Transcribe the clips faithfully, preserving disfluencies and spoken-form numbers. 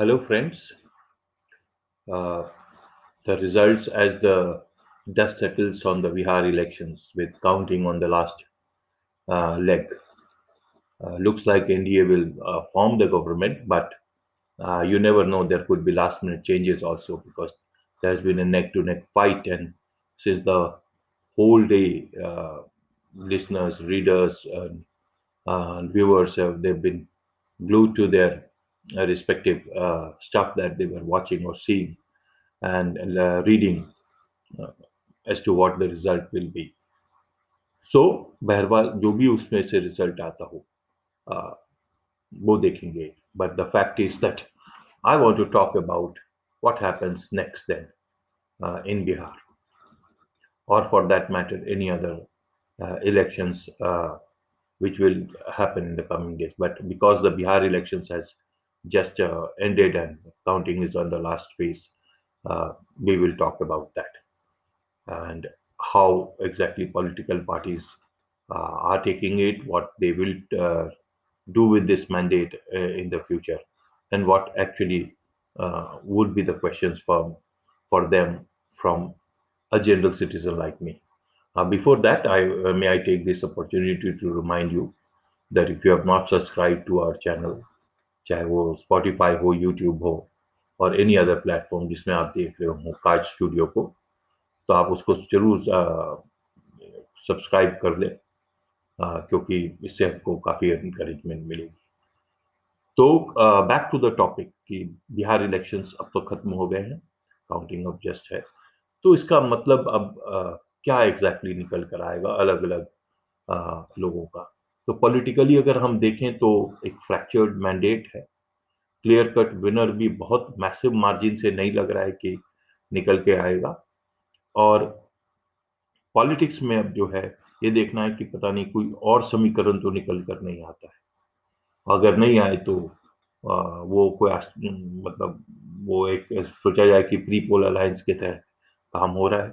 Hello friends, uh, the results as the dust settles on the Bihar elections with counting on the last uh, leg. Uh, looks like N D A will uh, form the government, but uh, you never know, there could be last minute changes also because there has been a neck to neck fight, and since the whole day uh, listeners, readers, and uh, viewers, have they've been glued to their Uh, respective uh, stuff that they were watching or seeing and uh, reading uh, as to what the result will be. So, बहरहाल जो भी उसमें से result आता हो, uh, वो देखेंगे. But the fact is that I want to talk about what happens next then uh, in Bihar, or for that matter, any other uh, elections uh, which will happen in the coming days. But because the Bihar elections has just uh, ended and counting is on the last phase, uh, we will talk about that and how exactly political parties uh, are taking it, what they will uh, do with this mandate uh, in the future, and what actually uh, would be the questions for for them from a general citizen like me. Uh, before that, I uh, may I take this opportunity to remind you that if you have not subscribed to our channel, चाहे वो Spotify हो, YouTube हो और any other platform जिसमें आप देख रहे हो काज स्टूडियो को, तो आप उसको जरूर सब्सक्राइब कर लें, क्योंकि इससे आपको काफ़ी इनकरेजमेंट मिलेगी। तो बैक टू द टॉपिक कि बिहार इलेक्शंस अब तो ख़त्म हो गए हैं, काउंटिंग अब जस्ट है, तो इसका मतलब अब uh, क्या एग्जैक्टली exactly निकल कर आएगा अलग अलग uh, लोगों का। तो पॉलिटिकली अगर हम देखें तो एक फ्रैक्चर्ड मैंडेट है, क्लियर कट विनर भी बहुत मैसिव मार्जिन से नहीं लग रहा है कि निकल के आएगा, और पॉलिटिक्स में अब जो है ये देखना है कि पता नहीं कोई और समीकरण तो निकल कर नहीं आता है, अगर नहीं आए तो आ, वो कोई मतलब वो एक सोचा जाए कि प्री पोल अलायंस के तहत काम हो रहा है,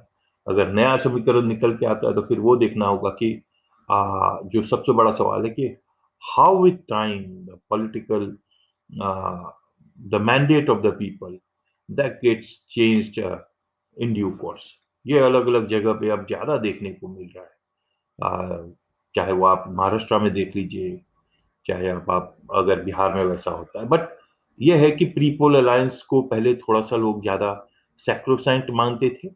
अगर नया समीकरण निकल के आता है तो फिर वो देखना होगा कि आ, जो सबसे बड़ा सवाल है कि how with time political the mandate of the people that gets changed in due course. ये अलग अलग जगह पे अब ज़्यादा देखने को मिल रहा है, uh, चाहे वो आप महाराष्ट्र में देख लीजिए, चाहे आप, आप अगर बिहार में वैसा होता है। बट यह है कि प्री पोल अलायंस को पहले थोड़ा सा लोग ज़्यादा सैक्रोसेंट मानते थे,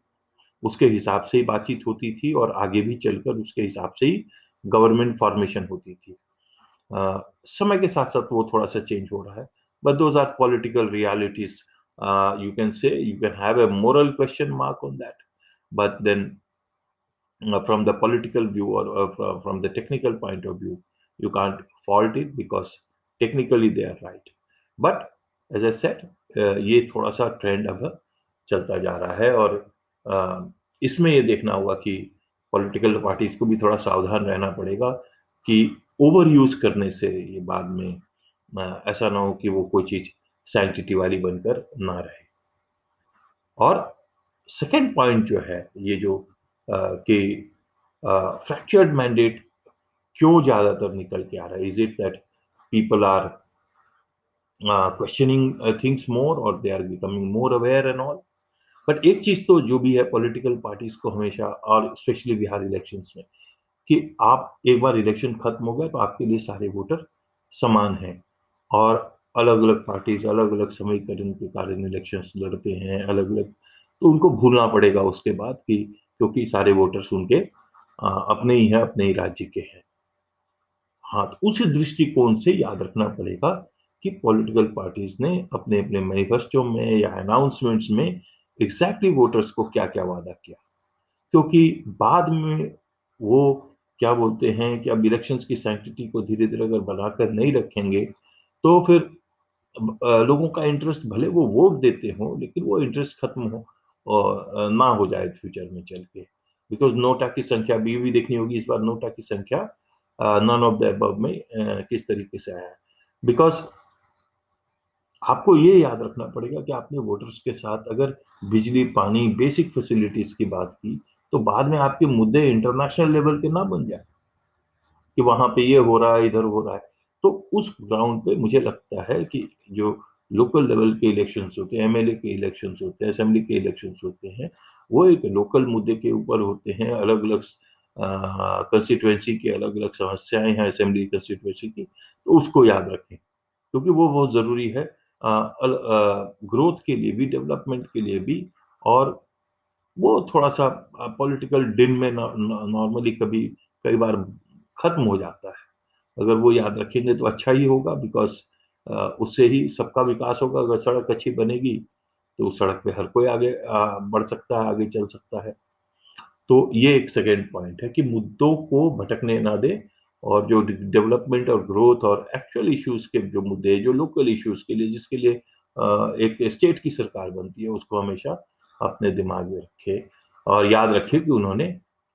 उसके हिसाब से ही बातचीत होती थी और आगे भी चलकर उसके हिसाब से ही गवर्नमेंट फॉर्मेशन होती थी। आ, समय के साथ साथ वो थोड़ा सा चेंज हो रहा है, but those are political realities, you can say you can have a moral question mark on that, but then from the political view और from the technical point of view you can't fault it because technically they are right. But as I said, ये थोड़ा सा trend अब चलता जा रहा है, और Uh, इसमें यह देखना होगा कि पॉलिटिकल पार्टीज को भी थोड़ा सावधान रहना पड़ेगा कि ओवर यूज करने से ये बाद में uh, ऐसा ना हो कि वो कोई चीज़ सैंक्टिटी वाली बनकर ना रहे। और सेकंड पॉइंट जो है ये जो uh, कि फ्रैक्चर्ड मैंडेट क्यों ज़्यादातर निकल के आ रहा है, is it that people are questioning things more और they are becoming more aware and all. But एक चीज़ तो जो भी है पॉलिटिकल पार्टीज को हमेशा, और स्पेशली बिहार इलेक्शंस में, कि आप एक बार इलेक्शन खत्म हो गया तो आपके लिए सारे वोटर समान हैं, और अलग अलग पार्टीज अलग अलग समीकरण के कारण इलेक्शंस लड़ते हैं अलग अलग, तो उनको भूलना पड़ेगा उसके बाद कि क्योंकि सारे वोटर्स उनके अपने ही हैं, अपने ही राज्य के हैं। हाँ, तो उसी दृष्टिकोण से याद रखना पड़ेगा कि पॉलिटिकल पार्टीज ने अपने अपने मैनिफेस्टो में या अनाउंसमेंट्स में एग्जैक्टली वोटर्स को क्या क्या वादा किया, क्योंकि बाद में वो क्या बोलते हैं कि अब इलेक्शंस की सैंक्टिटी को धीरे धीरे अगर बनाकर नहीं रखेंगे तो फिर लोगों का इंटरेस्ट, भले वो वोट देते हों लेकिन वो इंटरेस्ट खत्म हो और ना हो जाए फ्यूचर में चल के, बिकॉज नोटा की संख्या भी भी देखनी होगी इस बार, नोटा की संख्या नॉन ऑफ द अबव में किस तरीके से आया, बिकॉज आपको ये याद रखना पड़ेगा कि आपने वोटर्स के साथ अगर बिजली, पानी, बेसिक फैसिलिटीज़ की बात की तो बाद में आपके मुद्दे इंटरनेशनल लेवल के ना बन जाए कि वहाँ पे ये हो रहा है, इधर हो रहा है। तो उस ग्राउंड पे मुझे लगता है कि जो लोकल लेवल के इलेक्शंस होते हैं, एमएलए के इलेक्शंस होते हैं, असेंबली के इलेक्शंस होते हैं, वो एक लोकल मुद्दे के ऊपर होते हैं। अलग अलग कंस्टिट्यूएंसी की अलग अलग समस्याएं हैं असेंबली कंस्टिट्यूएंसी की, तो उसको याद रखें क्योंकि वो बहुत ज़रूरी है ग्रोथ के लिए भी, डेवलपमेंट के लिए भी। और वो थोड़ा सा पॉलिटिकल डिन में नॉर्मली कभी कई बार ख़त्म हो जाता है, अगर वो याद रखेंगे तो अच्छा ही होगा, बिकॉज उससे ही सबका विकास होगा। अगर सड़क अच्छी बनेगी तो सड़क पे हर कोई आगे बढ़ सकता है, आगे चल सकता है। तो ये एक सेकेंड पॉइंट है कि मुद्दों को भटकने ना दे, और जो डेवलपमेंट और ग्रोथ और एक्चुअल इश्यूज के जो मुद्दे, जो लोकल इश्यूज के लिए जिसके लिए एक स्टेट की सरकार बनती है, उसको हमेशा अपने दिमाग में रखें और याद रखें कि उन्होंने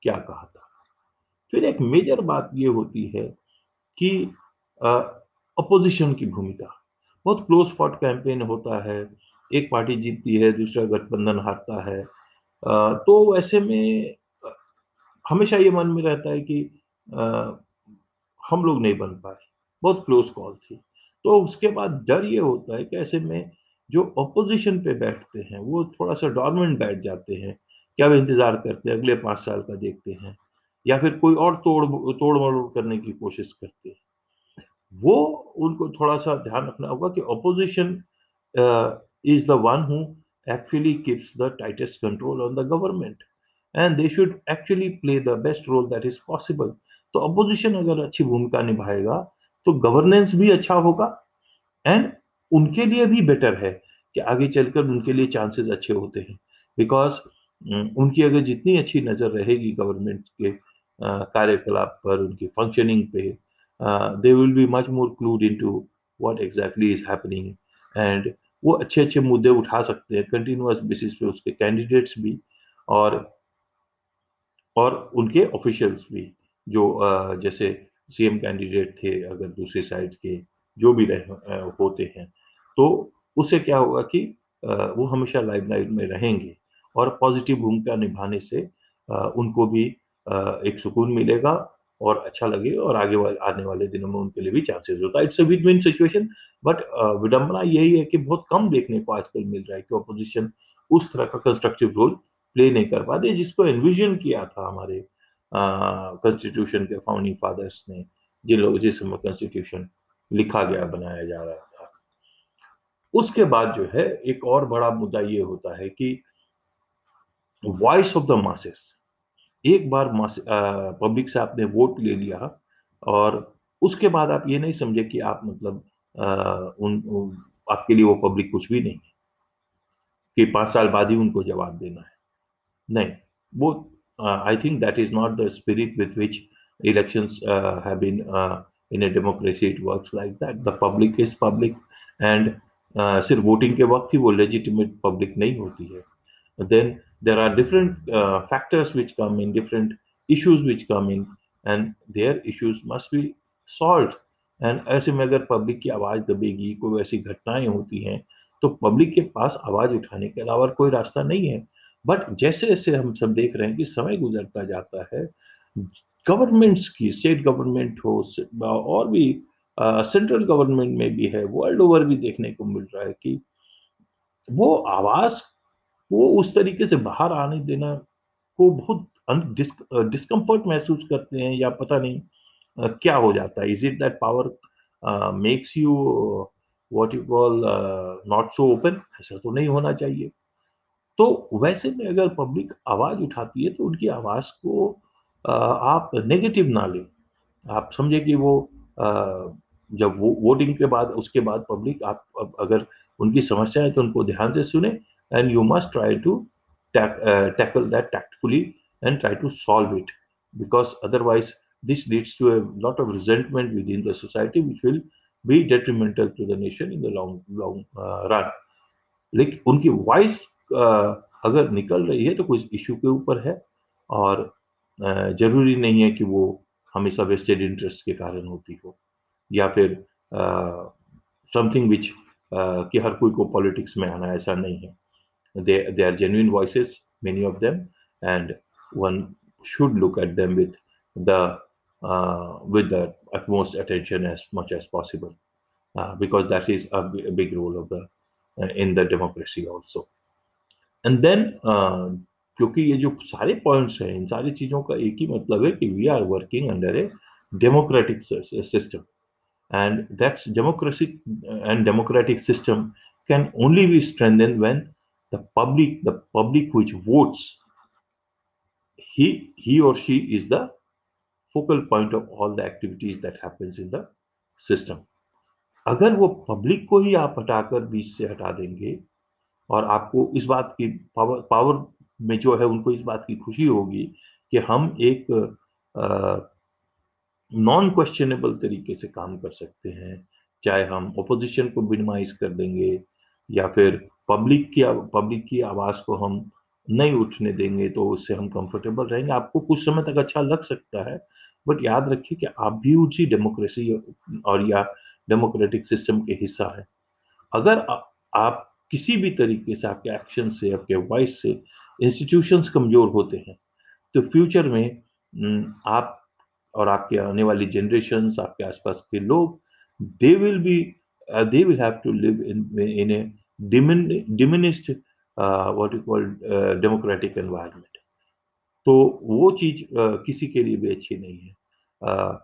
क्या कहा था। फिर एक मेजर बात ये होती है कि अपोजिशन की भूमिका, बहुत क्लोज फॉट कैंपेन होता है, एक पार्टी जीतती है, दूसरा गठबंधन हारता है, आ, तो ऐसे में हमेशा ये मन में रहता है कि आ, हम लोग नहीं बन पाए, बहुत क्लोज कॉल थी। तो उसके बाद डर ये होता है कि ऐसे में जो अपोजिशन पे बैठते हैं वो थोड़ा सा डॉर्मेंट बैठ जाते हैं, क्या वे इंतज़ार करते हैं अगले पाँच साल का देखते हैं, या फिर कोई और तोड़ तोड़ मरोड़ करने की कोशिश करते हैं। वो उनको थोड़ा सा ध्यान रखना होगा कि opposition is the one who actually keeps the tightest control on the government and they should actually play the best role that is possible. तो अपोजिशन अगर अच्छी भूमिका निभाएगा तो गवर्नेंस भी अच्छा होगा एंड उनके लिए भी बेटर है कि आगे चलकर उनके लिए चांसेस अच्छे होते हैं, बिकॉज उनकी अगर जितनी अच्छी नज़र रहेगी गवर्नमेंट के कार्यकलाप पर, उनकी फंक्शनिंग पे, they will be much more clued into what exactly is happening and वो अच्छे अच्छे मुद्दे उठा सकते हैं कंटिन्यूस बेसिस पे उसके कैंडिडेट्स भी और और उनके ऑफिशियल्स भी, जो uh, जैसे सीएम कैंडिडेट थे अगर दूसरी साइड के जो भी रह होते हैं, तो उससे क्या होगा कि वो हमेशा लाइमलाइट में रहेंगे और पॉजिटिव भूमिका निभाने से उनको भी एक सुकून मिलेगा और अच्छा लगेगा और आगे आने वाले दिनों में उनके लिए भी चांसेस होता है। It's a win-win situation, but विडंबना यही है कि बहुत कम देखने को आजकल मिल रहा है कि अपोजिशन उस तरह का कंस्ट्रक्टिव रोल प्ले नहीं कर पाते जिसको एनविजन किया था हमारे कॉन्स्टिट्यूशन के फाउंडिंग फादर्स ने, जिन लोग जिस समय कॉन्स्टिट्यूशन लिखा गया बनाया जा रहा था। उसके बाद जो है एक और बड़ा मुद्दा ये होता है कि वॉइस ऑफ द मासेस, एक बार पब्लिक से आपने वोट ले लिया और उसके बाद आप ये नहीं समझे कि आप मतलब आ, उन, उन आपके लिए वो पब्लिक कुछ भी नहीं है कि पाँच साल बाद ही उनको जवाब देना है, नहीं। वो I think that is not the spirit with which elections have been in a democracy it works like that. The public is public and uh, सिर्फ वोटिंग के वक्त ही वो legitimate public नहीं होती है। Then there are different uh, factors which come in, different issues which come in and their issues must be solved and ऐसे में अगर public की आवाज़ दबेगी, कोई ऐसी घटनाएं होती हैं तो public के पास आवाज़ उठाने के अलावा कोई रास्ता नहीं है। बट जैसे जैसे हम सब देख रहे हैं कि समय गुजरता जाता है, गवर्नमेंट्स की, स्टेट गवर्नमेंट हो और भी सेंट्रल गवर्नमेंट में भी है, वर्ल्ड ओवर भी देखने को मिल रहा है कि वो आवाज़ को उस तरीके से बाहर आने देना को बहुत डिस्क, डिस्कम्फर्ट महसूस करते हैं या पता नहीं आ, क्या हो जाता है। Is it that power makes you what you call not so open? ऐसा तो नहीं होना चाहिए। तो वैसे में अगर पब्लिक आवाज़ उठाती है तो उनकी आवाज़ को आप नेगेटिव ना लें, आप समझे कि वो जब वो वोटिंग के बाद उसके बाद पब्लिक आप अगर उनकी समस्या है तो उनको ध्यान से सुने and you must try to tackle that tactfully and try to solve it, because otherwise this leads to a lot of resentment within the society which will be detrimental to the nation in the long long run. लेकिन उनकी voice अगर निकल रही है तो कोई issue के ऊपर है और जरूरी नहीं है कि वो हमेशा वेस्टेड इंटरेस्ट के कारण होती हो या फिर समथिंग विच कि हर कोई को पॉलिटिक्स में आना, ऐसा नहीं है। They they are genuine voices, many of them, and one should look at them with the with the utmost attention as much as possible. uh, because that is a, a big role of the uh, in the democracy also. And then uh, क्योंकि ये जो सारे points हैं, इन सारी चीजों का एक ही मतलब है कि we are working under a democratic system, and that's democracy and democratic system can only be strengthened when the public the public which votes he he और she is the focal point of all the activities that happens in the system. अगर वो public को ही आप हटाकर बीच से हटा देंगे और आपको इस बात की पावर पावर में जो है उनको इस बात की खुशी होगी कि हम एक नॉन क्वेश्चनेबल तरीके से काम कर सकते हैं, चाहे हम ओपोजिशन को मिनिमाइज कर देंगे या फिर पब्लिक की पब्लिक की आवाज़ को हम नहीं उठने देंगे, तो उससे हम कंफर्टेबल रहेंगे. आपको कुछ समय तक अच्छा लग सकता है, बट याद रखिए कि आप भी उसी डेमोक्रेसी और या डेमोक्रेटिक सिस्टम के हिस्सा है. अगर आ, आप किसी भी तरीके से, आपके एक्शन से, आपके वॉइस से इंस्टीट्यूशंस कमज़ोर होते हैं, तो फ्यूचर में आप और आपके आने वाली जनरेशन्स, आपके आसपास के लोग, they will be they will have to live in in a diminished what you call democratic environment. तो वो चीज़ uh, किसी के लिए भी अच्छी नहीं है.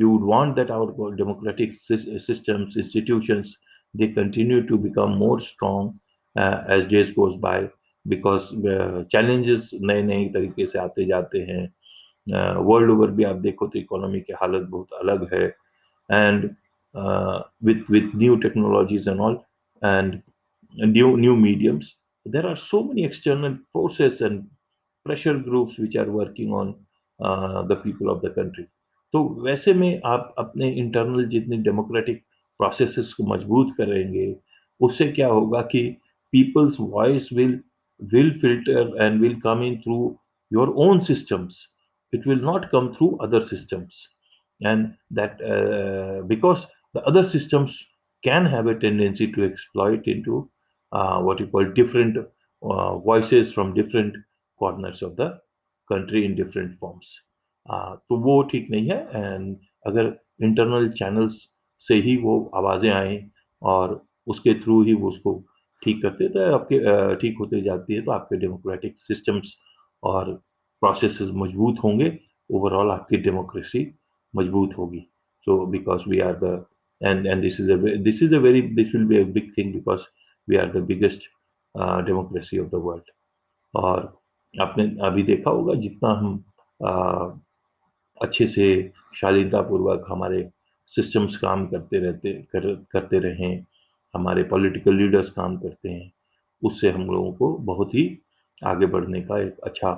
You would want that our democratic systems, institutions, they continue to become more strong uh, as days goes by, because uh, challenges नए नए तरीके से आते जाते हैं. वर्ल्ड uh, ओवर भी आप देखो तो इकोनॉमी की हालत बहुत अलग है, and with with new technologies and all and new new mediums, there are so many external forces and pressure groups which are working on uh, the people of the country. तो वैसे में आप अपने internal जितने democratic processes को मजबूत करेंगे, उससे क्या होगा कि people's voice will will filter and will come in through your own systems. It will not come through other systems, and that because the other systems can have a tendency to exploit into what you call different voices from different corners of the country in different forms. तो वो ठीक नहीं है. And अगर internal channels से ही वो आवाज़ें आएँ और उसके थ्रू ही वो उसको ठीक करते तो आपके ठीक होते जाती है, तो आपके डेमोक्रेटिक सिस्टम्स और प्रोसेसेस मजबूत होंगे, ओवरऑल आपकी डेमोक्रेसी मजबूत होगी. So because we are the and and this is this is a very this will be a big thing, because we are the biggest democracy of the world. और आपने अभी देखा होगा जितना हम uh, अच्छे से शालीनतापूर्वक हमारे सिस्टम्स काम करते रहते कर, करते रहें, हमारे पॉलिटिकल लीडर्स काम करते हैं, उससे हम लोगों को बहुत ही आगे बढ़ने का एक अच्छा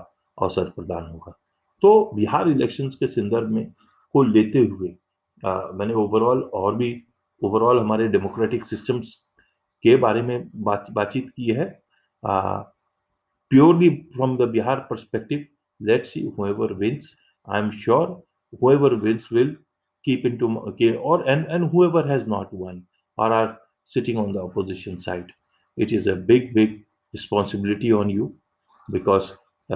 अवसर प्रदान होगा. तो बिहार इलेक्शंस के संदर्भ में को लेते हुए आ, मैंने ओवरऑल और भी ओवरऑल हमारे डेमोक्रेटिक सिस्टम्स के बारे में बात बातचीत की है. Purely from the Bihar perspective, let's see whoever wins. I am sure whoever wins will keep into okay, or and and whoever has not won or are sitting on the opposition side, it is a big big responsibility on you, because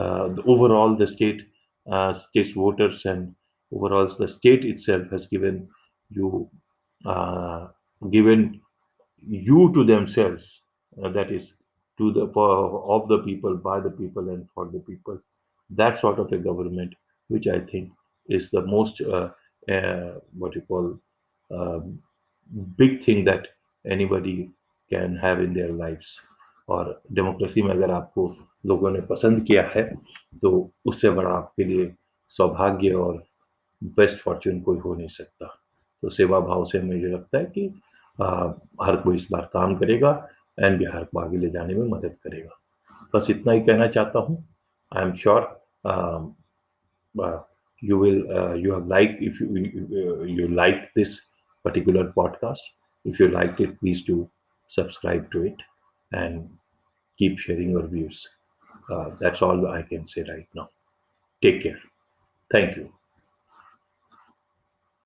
uh, the overall the state uh, state's voters and overall the state itself has given you uh, given you to themselves, uh, that is to the for of the people, by the people and for the people. That sort of a government which I think is the most uh, Uh, what you call uh, big thing that anybody can have in their lives. और democracy में अगर आपको लोगों ने पसंद किया है तो उससे बड़ा आपके लिए सौभाग्य और बेस्ट फॉर्चून कोई हो नहीं सकता. तो सेवा भाव से मुझे लगता है कि आ, हर कोई इस बार काम करेगा एंड बिहार को आगे ले जाने में मदद करेगा. बस इतना ही कहना चाहता हूँ. I am sure you will uh, you have liked if you uh, you liked this particular podcast. If you liked it, please do subscribe to it and keep sharing your views. Uh, that's all I can say right now. Take care. Thank you.